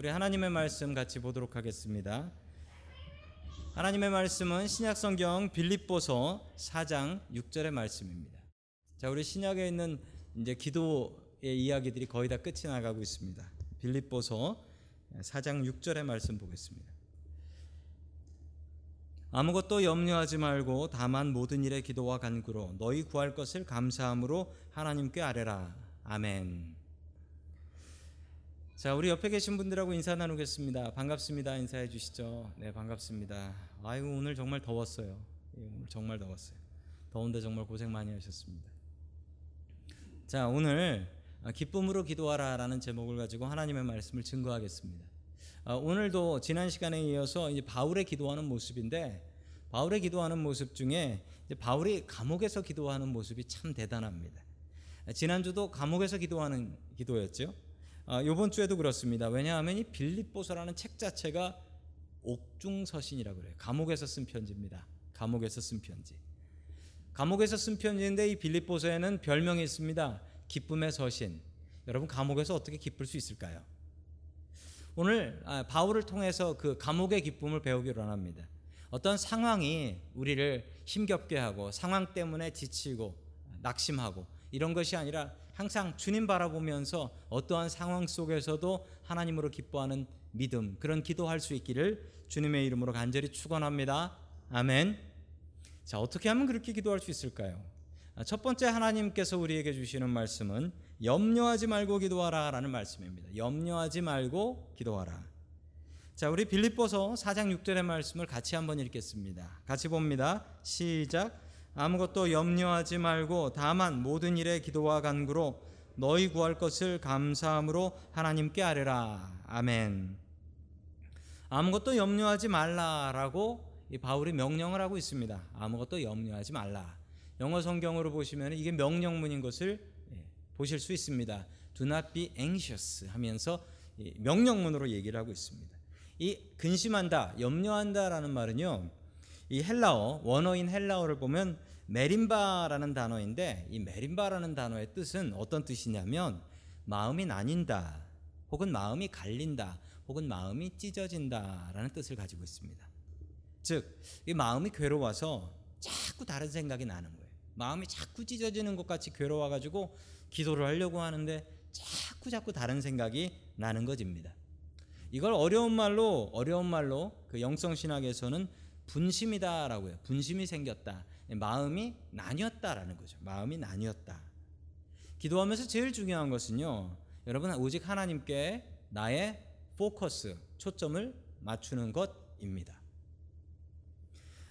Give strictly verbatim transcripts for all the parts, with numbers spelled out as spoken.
우리 하나님의 말씀 같이 보도록 하겠습니다. 하나님의 말씀은 신약성경 빌립보서 사 장 육 절의 말씀입니다. 자, 우리 신약에 있는 이제 기도의 이야기들이 거의 다 끝이 나가고 있습니다. 빌립보서 사 장 육 절의 말씀 보겠습니다. 아무것도 염려하지 말고 다만 모든 일에 기도와 간구로 너희 구할 것을 감사함으로 하나님께 아뢰라. 아멘. 자, 우리 옆에 계신 분들하고 인사 나누겠습니다. 반갑습니다. 인사해 주시죠. 네, 반갑습니다. 아이고, 오늘 정말 더웠어요. 오늘 정말 더웠어요. 더운데 정말 고생 많이 하셨습니다. 자, 오늘 기쁨으로 기도하라 라는 제목을 가지고 하나님의 말씀을 증거하겠습니다. 오늘도 지난 시간에 이어서 이제 바울의 기도하는 모습인데, 바울의 기도하는 모습 중에 이제 바울이 감옥에서 기도하는 모습이 참 대단합니다. 지난주도 감옥에서 기도하는 기도였죠. 아, 이번 주에도 그렇습니다. 왜냐하면 이 빌립보서라는 책 자체가 옥중서신이라고 그래요. 감옥에서 쓴 편지입니다. 감옥에서 쓴 편지. 감옥에서 쓴 편지인데 이 빌립보서에는 별명이 있습니다. 기쁨의 서신. 여러분, 감옥에서 어떻게 기쁠 수 있을까요? 오늘 바울을 통해서 그 감옥의 기쁨을 배우기로 합니다. 어떤 상황이 우리를 힘겹게 하고 상황 때문에 지치고 낙심하고 이런 것이 아니라 항상 주님 바라보면서 어떠한 상황 속에서도 하나님으로 기뻐하는 믿음, 그런 기도할 수 있기를 주님의 이름으로 간절히 축원합니다. 아멘. 자, 어떻게 하면 그렇게 기도할 수 있을까요? 첫 번째, 하나님께서 우리에게 주시는 말씀은 염려하지 말고 기도하라 라는 말씀입니다. 염려하지 말고 기도하라. 자, 우리 빌립보서 사 장 육 절의 말씀을 같이 한번 읽겠습니다. 같이 봅니다. 시작. 아무것도 염려하지 말고 다만 모든 일에 기도와 간구로 너희 구할 것을 감사함으로 하나님께 아뢰라. 아멘. 아무것도 염려하지 말라라고 이 바울이 명령을 하고 있습니다. 아무것도 염려하지 말라. 영어 성경으로 보시면 이게 명령문인 것을 보실 수 있습니다. Do not be anxious 하면서 명령문으로 얘기를 하고 있습니다. 이 근심한다, 염려한다라는 말은요, 이 헬라어, 원어인 헬라어를 보면 메림바라는 단어인데, 이 메림바라는 단어의 뜻은 어떤 뜻이냐면 마음이 나뉜다, 혹은 마음이 갈린다, 혹은 마음이 찢어진다라는 뜻을 가지고 있습니다. 즉, 이 마음이 괴로워서 자꾸 다른 생각이 나는 거예요. 마음이 자꾸 찢어지는 것 같이 괴로워가지고 기도를 하려고 하는데 자꾸 자꾸 다른 생각이 나는 것입니다. 이걸 어려운 말로 어려운 말로 그 영성신학에서는 분심이다라고 해요. 분심이 생겼다, 마음이 나뉘었다라는 거죠. 마음이 나뉘었다. 기도하면서 제일 중요한 것은요, 여러분, 오직 하나님께 나의 포커스, 초점을 맞추는 것입니다.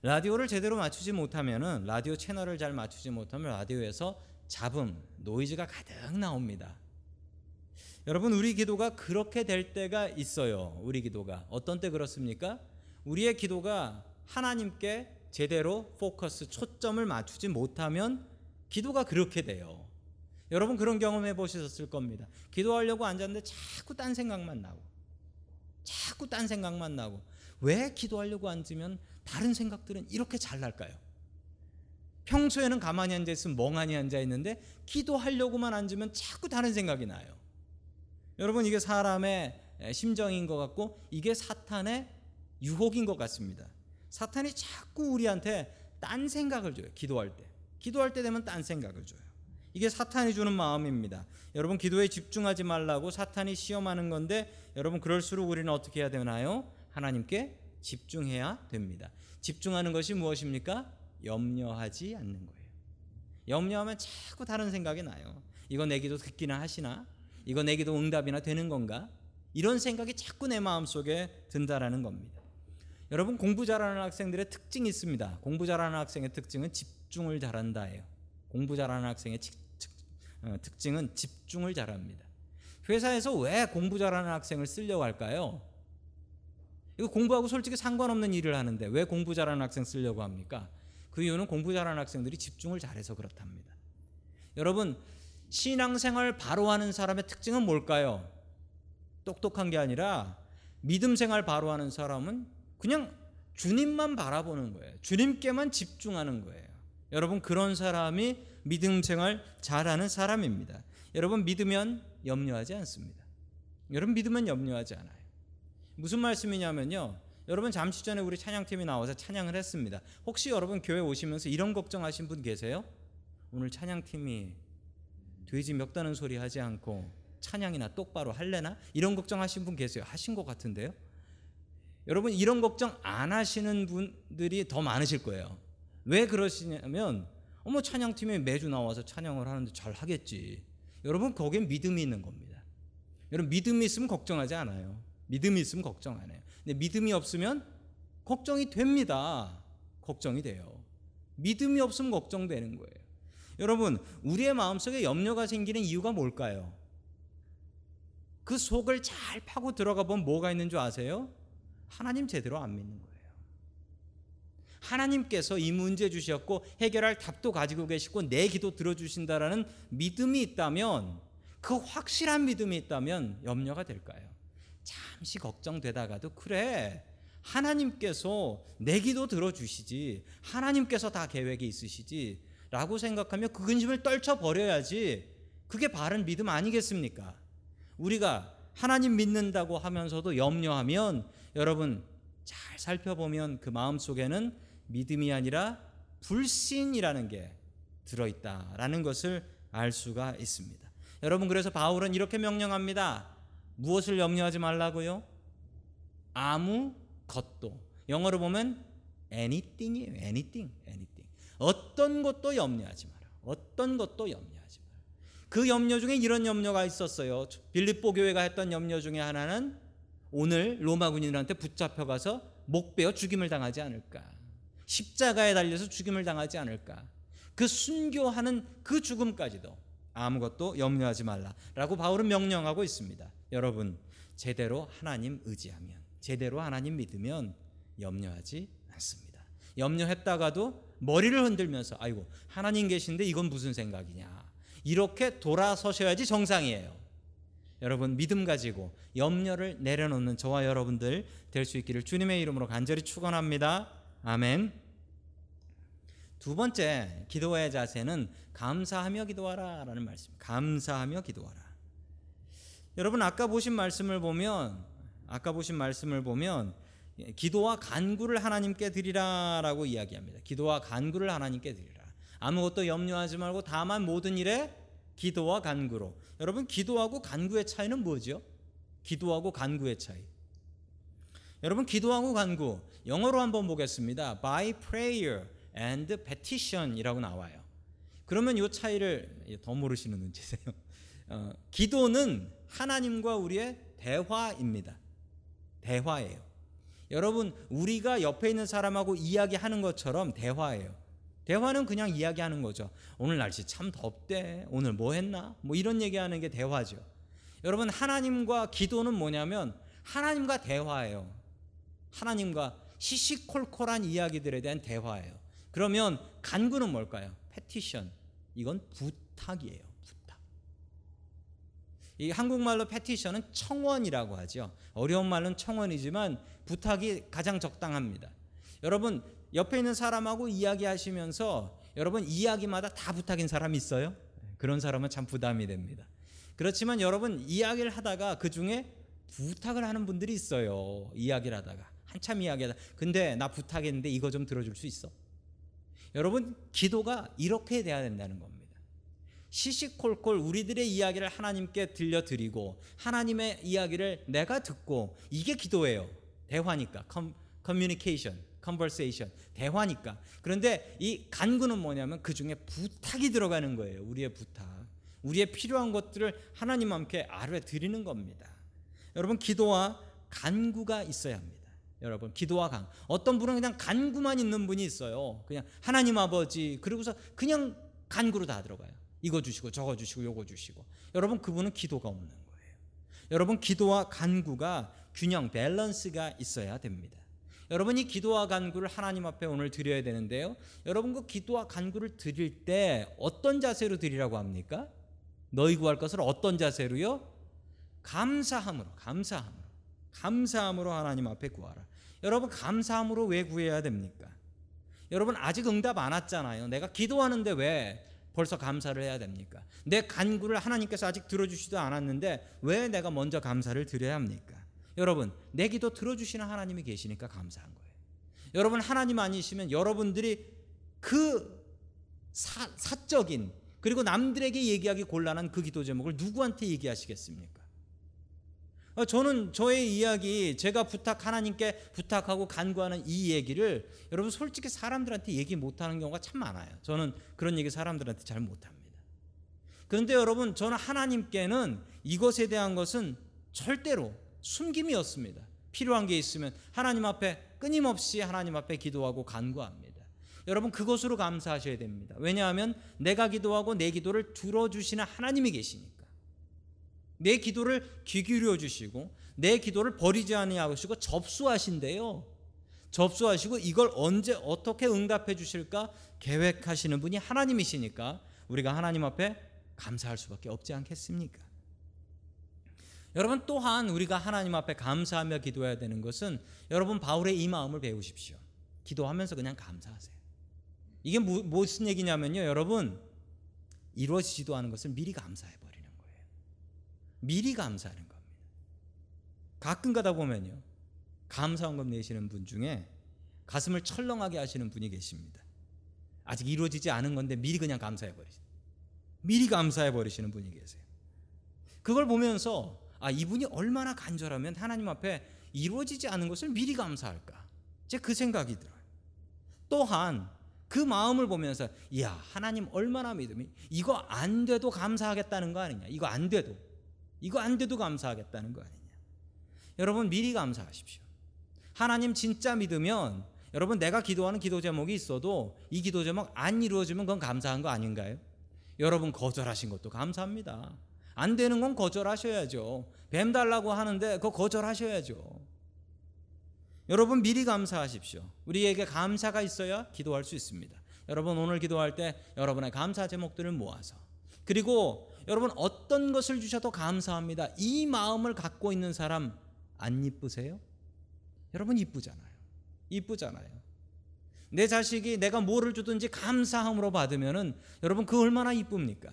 라디오를 제대로 맞추지 못하면은, 라디오 채널을 잘 맞추지 못하면 라디오에서 잡음, 노이즈가 가득 나옵니다. 여러분, 우리 기도가 그렇게 될 때가 있어요. 우리 기도가 어떤 때 그렇습니까? 우리의 기도가 하나님께 제대로 포커스, 초점을 맞추지 못하면 기도가 그렇게 돼요. 여러분, 그런 경험 해보셨을 겁니다. 기도하려고 앉았는데 자꾸 딴 생각만 나고 자꾸 딴 생각만 나고. 왜 기도하려고 앉으면 다른 생각들은 이렇게 잘 날까요? 평소에는 가만히 앉아있으면 멍하니 앉아있는데 기도하려고만 앉으면 자꾸 다른 생각이 나요. 여러분, 이게 사람의 심정인 것 같고 이게 사탄의 유혹인 것 같습니다. 사탄이 자꾸 우리한테 딴 생각을 줘요. 기도할 때, 기도할 때 되면 딴 생각을 줘요. 이게 사탄이 주는 마음입니다. 여러분, 기도에 집중하지 말라고 사탄이 시험하는 건데, 여러분, 그럴수록 우리는 어떻게 해야 되나요? 하나님께 집중해야 됩니다. 집중하는 것이 무엇입니까? 염려하지 않는 거예요. 염려하면 자꾸 다른 생각이 나요. 이거 내 기도 듣기나 하시나? 이거 내 기도 응답이나 되는 건가? 이런 생각이 자꾸 내 마음속에 든다라는 겁니다. 여러분, 공부 잘하는 학생들의 특징이 있습니다. 공부 잘하는 학생의 특징은 집중을 잘한다예요. 공부 잘하는 학생의 특징은 집중을 잘합니다. 회사에서 왜 공부 잘하는 학생을 쓰려고 할까요? 이거 공부하고 솔직히 상관없는 일을 하는데 왜 공부 잘하는 학생 쓰려고 합니까? 그 이유는 공부 잘하는 학생들이 집중을 잘해서 그렇답니다. 여러분, 신앙생활 바로 하는 사람의 특징은 뭘까요? 똑똑한 게 아니라 믿음생활 바로 하는 사람은 그냥 주님만 바라보는 거예요. 주님께만 집중하는 거예요. 여러분, 그런 사람이 믿음생활 잘하는 사람입니다. 여러분, 믿으면 염려하지 않습니다. 여러분, 믿으면 염려하지 않아요. 무슨 말씀이냐면요, 여러분 잠시 전에 우리 찬양팀이 나와서 찬양을 했습니다. 혹시 여러분 교회 오시면서 이런 걱정하신 분 계세요? 오늘 찬양팀이 돼지 멱다는 소리 하지 않고 찬양이나 똑바로 할래나? 이런 걱정하신 분 계세요? 하신 것 같은데요. 여러분 이런 걱정 안 하시는 분들이 더 많으실 거예요. 왜 그러시냐면 어머 찬양팀이 매주 나와서 찬양을 하는데 잘 하겠지. 여러분 거기에 믿음이 있는 겁니다. 여러분 믿음이 있으면 걱정하지 않아요. 믿음이 있으면 걱정 안 해요. 근데 믿음이 없으면 걱정이 됩니다. 걱정이 돼요. 믿음이 없으면 걱정되는 거예요. 여러분 우리의 마음속에 염려가 생기는 이유가 뭘까요? 그 속을 잘 파고 들어가 보면 뭐가 있는 줄 아세요? 하나님 제대로 안 믿는 거예요. 하나님께서 이 문제 주셨고 해결할 답도 가지고 계시고 내 기도 들어주신다라는 믿음이 있다면, 그 확실한 믿음이 있다면 염려가 될까요? 잠시 걱정되다가도 그래 하나님께서 내 기도 들어주시지, 하나님께서 다 계획이 있으시지 라고 생각하며 그 근심을 떨쳐버려야지. 그게 바른 믿음 아니겠습니까? 우리가 하나님 믿는다고 하면서도 염려하면 여러분 잘 살펴보면 그 마음속에는 믿음이 아니라 불신이라는 게 들어있다라는 것을 알 수가 있습니다. 여러분 그래서 바울은 이렇게 명령합니다. 무엇을 염려하지 말라고요? 아무 것도. 영어로 보면 anything이에요. anything, anything. 어떤 것도 염려하지 마라. 어떤 것도 염려하지 마라. 그 염려 중에 이런 염려가 있었어요. 빌립보 교회가 했던 염려 중에 하나는 오늘 로마 군인들한테 붙잡혀가서 목 베어 죽임을 당하지 않을까, 십자가에 달려서 죽임을 당하지 않을까, 그 순교하는 그 죽음까지도 아무것도 염려하지 말라라고 바울은 명령하고 있습니다. 여러분 제대로 하나님 의지하면, 제대로 하나님 믿으면 염려하지 않습니다. 염려했다가도 머리를 흔들면서 아이고 하나님 계신데 이건 무슨 생각이냐, 이렇게 돌아서셔야지 정상이에요. 여러분 믿음 가지고 염려를 내려놓는 저와 여러분들 될 수 있기를 주님의 이름으로 간절히 축원합니다. 아멘. 두 번째 기도의 자세는 감사하며 기도하라 라는 말씀. 감사하며 기도하라. 여러분 아까 보신 말씀을 보면 아까 보신 말씀을 보면 기도와 간구를 하나님께 드리라 라고 이야기합니다. 기도와 간구를 하나님께 드리라. 아무것도 염려하지 말고 다만 모든 일에 기도와 간구로. 여러분 기도하고 간구의 차이는 뭐죠? 기도하고 간구의 차이. 여러분 기도하고 간구 영어로 한번 보겠습니다. By prayer and petition이라고 나와요. 그러면 이 차이를 더 모르시는 눈치세요. 어, 기도는 하나님과 우리의 대화입니다. 대화예요. 여러분 우리가 옆에 있는 사람하고 이야기하는 것처럼 대화예요. 대화는 그냥 이야기하는 거죠. 오늘 날씨 참 덥대. 오늘 뭐 했나? 뭐 이런 얘기하는 게 대화죠. 여러분 하나님과 기도는 뭐냐면 하나님과 대화예요. 하나님과 시시콜콜한 이야기들에 대한 대화예요. 그러면 간구는 뭘까요? 패티션. 이건 부탁이에요. 부탁. 이 한국말로 패티션은 청원이라고 하죠. 어려운 말로는 청원이지만 부탁이 가장 적당합니다. 여러분 옆에 있는 사람하고 이야기하시면서 여러분 이야기마다 다 부탁인 사람이 있어요? 그런 사람은 참 부담이 됩니다. 그렇지만 여러분 이야기를 하다가 그중에 부탁을 하는 분들이 있어요. 이야기를 하다가 한참 이야기하다 근데 나 부탁했는데 이거 좀 들어줄 수 있어? 여러분 기도가 이렇게 돼야 된다는 겁니다. 시시콜콜 우리들의 이야기를 하나님께 들려드리고 하나님의 이야기를 내가 듣고, 이게 기도예요. 대화니까. 커뮤니케이션, 컨버세이션, 대화니까. 그런데 이 간구는 뭐냐면 그 중에 부탁이 들어가는 거예요. 우리의 부탁, 우리의 필요한 것들을 하나님 함께 아뢰 드리는 겁니다. 여러분 기도와 간구가 있어야 합니다. 여러분 기도와 간 어떤 분은 그냥 간구만 있는 분이 있어요. 그냥 하나님 아버지 그리고서 그냥 간구로 다 들어가요. 이거 주시고 저거 주시고 요거 주시고. 여러분 그분은 기도가 없는 거예요. 여러분 기도와 간구가 균형, 밸런스가 있어야 됩니다. 여러분 이 기도와 간구를 하나님 앞에 오늘 드려야 되는데요. 여러분 그 기도와 간구를 드릴 때 어떤 자세로 드리라고 합니까? 너희 구할 것을 어떤 자세로요? 감사함으로. 감사함으로. 감사함으로 하나님 앞에 구하라. 여러분 감사함으로 왜 구해야 됩니까? 여러분 아직 응답 안 왔잖아요. 내가 기도하는데 왜 벌써 감사를 해야 됩니까? 내 간구를 하나님께서 아직 들어주시지도 않았는데 왜 내가 먼저 감사를 드려야 합니까? 여러분, 내 기도 들어주시는 하나님이 계시니까 감사한 거예요. 여러분, 하나님 아니시면 여러분들이 그 사, 사적인 그리고 남들에게 얘기하기 곤란한 그 기도 제목을 누구한테 얘기하시겠습니까? 저는 저의 이야기, 제가 부탁 하나님께 부탁하고 간구하는 이 얘기를 여러분 솔직히 사람들한테 얘기 못하는 경우가 참 많아요. 저는 그런 얘기 사람들한테 잘 못합니다. 그런데 여러분, 저는 하나님께는 이것에 대한 것은 절대로 숨김이 없습니다. 필요한 게 있으면 하나님 앞에 끊임없이 하나님 앞에 기도하고 간구합니다. 여러분, 그것으로 감사하셔야 됩니다. 왜냐하면 내가 기도하고 내 기도를 들어주시는 하나님이 계시니까. 내 기도를 귀 기울여 주시고 내 기도를 버리지 아니하시고 접수하신대요. 접수하시고 이걸 언제 어떻게 응답해 주실까 계획하시는 분이 하나님이시니까 우리가 하나님 앞에 감사할 수밖에 없지 않겠습니까? 여러분, 또한 우리가 하나님 앞에 감사하며 기도해야 되는 것은, 여러분, 바울의 이 마음을 배우십시오. 기도하면서 그냥 감사하세요. 이게 무, 무슨 얘기냐면요, 여러분, 이루어지지도 않은 것을 미리 감사해버려요. 미리 감사하는 겁니다. 가끔 가다 보면요, 감사원금 내시는 분 중에 가슴을 철렁하게 하시는 분이 계십니다. 아직 이루어지지 않은 건데 미리 그냥 감사해버리시는, 미리 감사해버리시는 분이 계세요. 그걸 보면서 아, 이분이 얼마나 간절하면 하나님 앞에 이루어지지 않은 것을 미리 감사할까, 이제 그 생각이 들어요. 또한 그 마음을 보면서 이야, 하나님 얼마나 믿음이, 이거 안 돼도 감사하겠다는 거 아니냐, 이거 안 돼도 이거 안 돼도 감사하겠다는 거 아니냐. 여러분, 미리 감사하십시오. 하나님 진짜 믿으면 여러분, 내가 기도하는 기도 제목이 있어도 이 기도 제목 안 이루어지면 그건 감사한 거 아닌가요? 여러분, 거절하신 것도 감사합니다. 안 되는 건 거절하셔야죠. 뱀 달라고 하는데 그거 거절하셔야죠. 여러분, 미리 감사하십시오. 우리에게 감사가 있어야 기도할 수 있습니다. 여러분, 오늘 기도할 때 여러분의 감사 제목들을 모아서, 그리고 여러분, 어떤 것을 주셔도 감사합니다, 이 마음을 갖고 있는 사람 안 이쁘세요? 여러분, 이쁘잖아요. 이쁘잖아요. 내 자식이 내가 뭐를 주든지 감사함으로 받으면은 여러분, 그 얼마나 이쁩니까?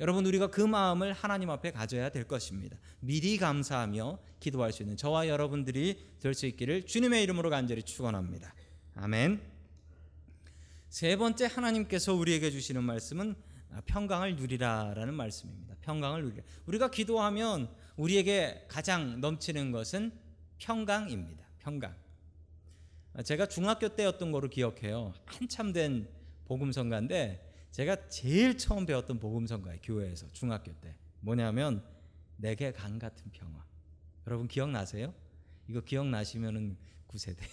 여러분, 우리가 그 마음을 하나님 앞에 가져야 될 것입니다. 미리 감사하며 기도할 수 있는 저와 여러분들이 될 수 있기를 주님의 이름으로 간절히 축원합니다. 아멘. 세 번째, 하나님께서 우리에게 주시는 말씀은 평강을 누리라라는 말씀입니다. 평강을 누리라. 우리가 기도하면 우리에게 가장 넘치는 것은 평강입니다. 평강. 제가 중학교 때였던 거로 기억해요. 한참 된 복음성가인데 제가 제일 처음 배웠던 복음성가예요, 교회에서, 중학교 때. 뭐냐면 내게 강 같은 평화. 여러분, 기억나세요? 이거 기억나시면은 구세대예요.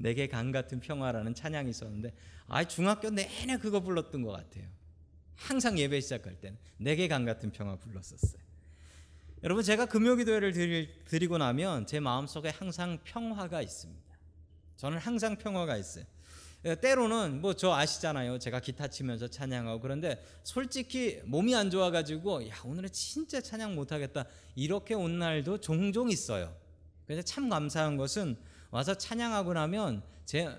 내게 강 같은 평화라는 찬양이 있었는데, 아, 중학교 내내 그거 불렀던 것 같아요. 항상 예배 시작할 때는 내게 강 같은 평화 불렀었어요. 여러분, 제가 금요기도회를 드리, 드리고 나면 제 마음속에 항상 평화가 있습니다. 저는 항상 평화가 있어요. 때로는 뭐 저 아시잖아요, 제가 기타 치면서 찬양하고. 그런데 솔직히 몸이 안 좋아가지고 야, 오늘은 진짜 찬양 못하겠다, 이렇게 온 날도 종종 있어요. 그래서 참 감사한 것은 와서 찬양하고 나면 제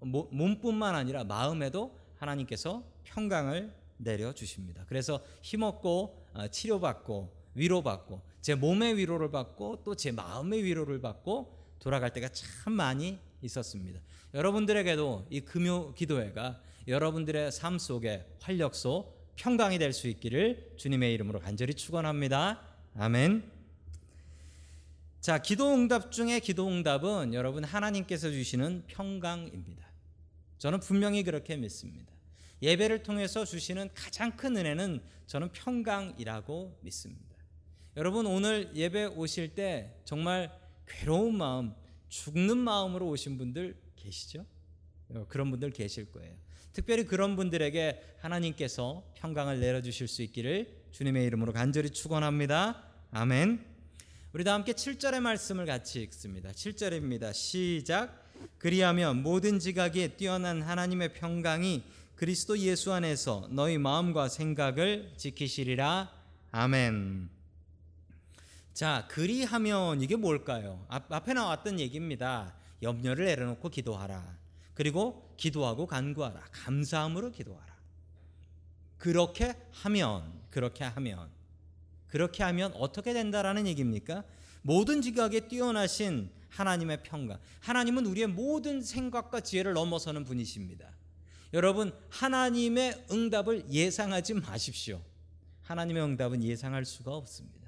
몸뿐만 아니라 마음에도 하나님께서 평강을 내려주십니다. 그래서 힘없고 치료받고 위로받고 제 몸의 위로를 받고 또 제 마음의 위로를 받고 돌아갈 때가 참 많이 있었습니다. 여러분들에게도 이 금요 기도회가 여러분들의 삶 속의 활력소, 평강이 될 수 있기를 주님의 이름으로 간절히 축원합니다. 아멘. 자, 기도응답 중에 기도응답은 여러분, 하나님께서 주시는 평강입니다. 저는 분명히 그렇게 믿습니다. 예배를 통해서 주시는 가장 큰 은혜는 저는 평강이라고 믿습니다. 여러분, 오늘 예배 오실 때 정말 괴로운 마음, 죽는 마음으로 오신 분들 계시죠? 그런 분들 계실 거예요. 특별히 그런 분들에게 하나님께서 평강을 내려주실 수 있기를 주님의 이름으로 간절히 축원합니다. 아멘. 우리 다 함께 칠 절의 말씀을 같이 읽습니다. 칠 절입니다. 시작. 그리하면 모든 지각에 뛰어난 하나님의 평강이 그리스도 예수 안에서 너희 마음과 생각을 지키시리라. 아멘. 자, 그리하면 이게 뭘까요? 앞, 앞에 나왔던 얘기입니다. 염려를 내려놓고 기도하라. 그리고 기도하고 간구하라. 감사함으로 기도하라. 그렇게 하면, 그렇게 하면, 그렇게 하면 어떻게 된다라는 얘기입니까? 모든 지각에 뛰어나신 하나님의 평강. 하나님은 우리의 모든 생각과 지혜를 넘어서는 분이십니다. 여러분, 하나님의 응답을 예상하지 마십시오. 하나님의 응답은 예상할 수가 없습니다.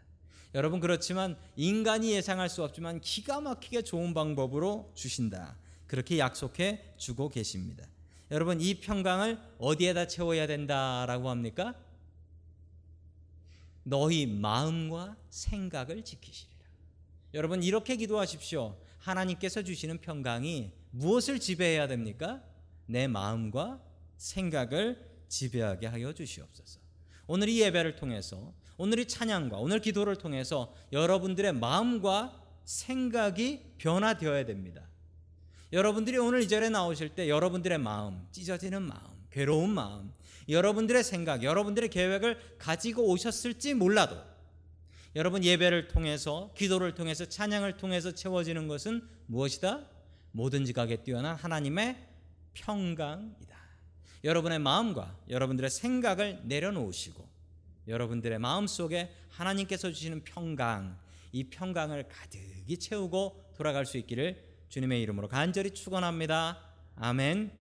여러분, 그렇지만 인간이 예상할 수 없지만 기가 막히게 좋은 방법으로 주신다. 그렇게 약속해 주고 계십니다. 여러분, 이 평강을 어디에다 채워야 된다라고 합니까? 너희 마음과 생각을 지키시리라. 여러분, 이렇게 기도하십시오. 하나님께서 주시는 평강이 무엇을 지배해야 됩니까? 내 마음과 생각을 지배하게 하여 주시옵소서. 오늘 이 예배를 통해서, 오늘 이 찬양과 오늘 기도를 통해서 여러분들의 마음과 생각이 변화되어야 됩니다. 여러분들이 오늘 이 절에 나오실 때 여러분들의 마음, 찢어지는 마음, 괴로운 마음, 여러분들의 생각, 여러분들의 계획을 가지고 오셨을지 몰라도 여러분 예배를 통해서, 기도를 통해서, 찬양을 통해서 채워지는 것은 무엇이다? 모든 지각에 뛰어난 하나님의 평강이다. 여러분의 마음과 여러분들의 생각을 내려놓으시고 여러분들의 마음속에 하나님께서 주시는 평강, 이 평강을 가득히 채우고 돌아갈 수 있기를 주님의 이름으로 간절히 축원합니다. 아멘.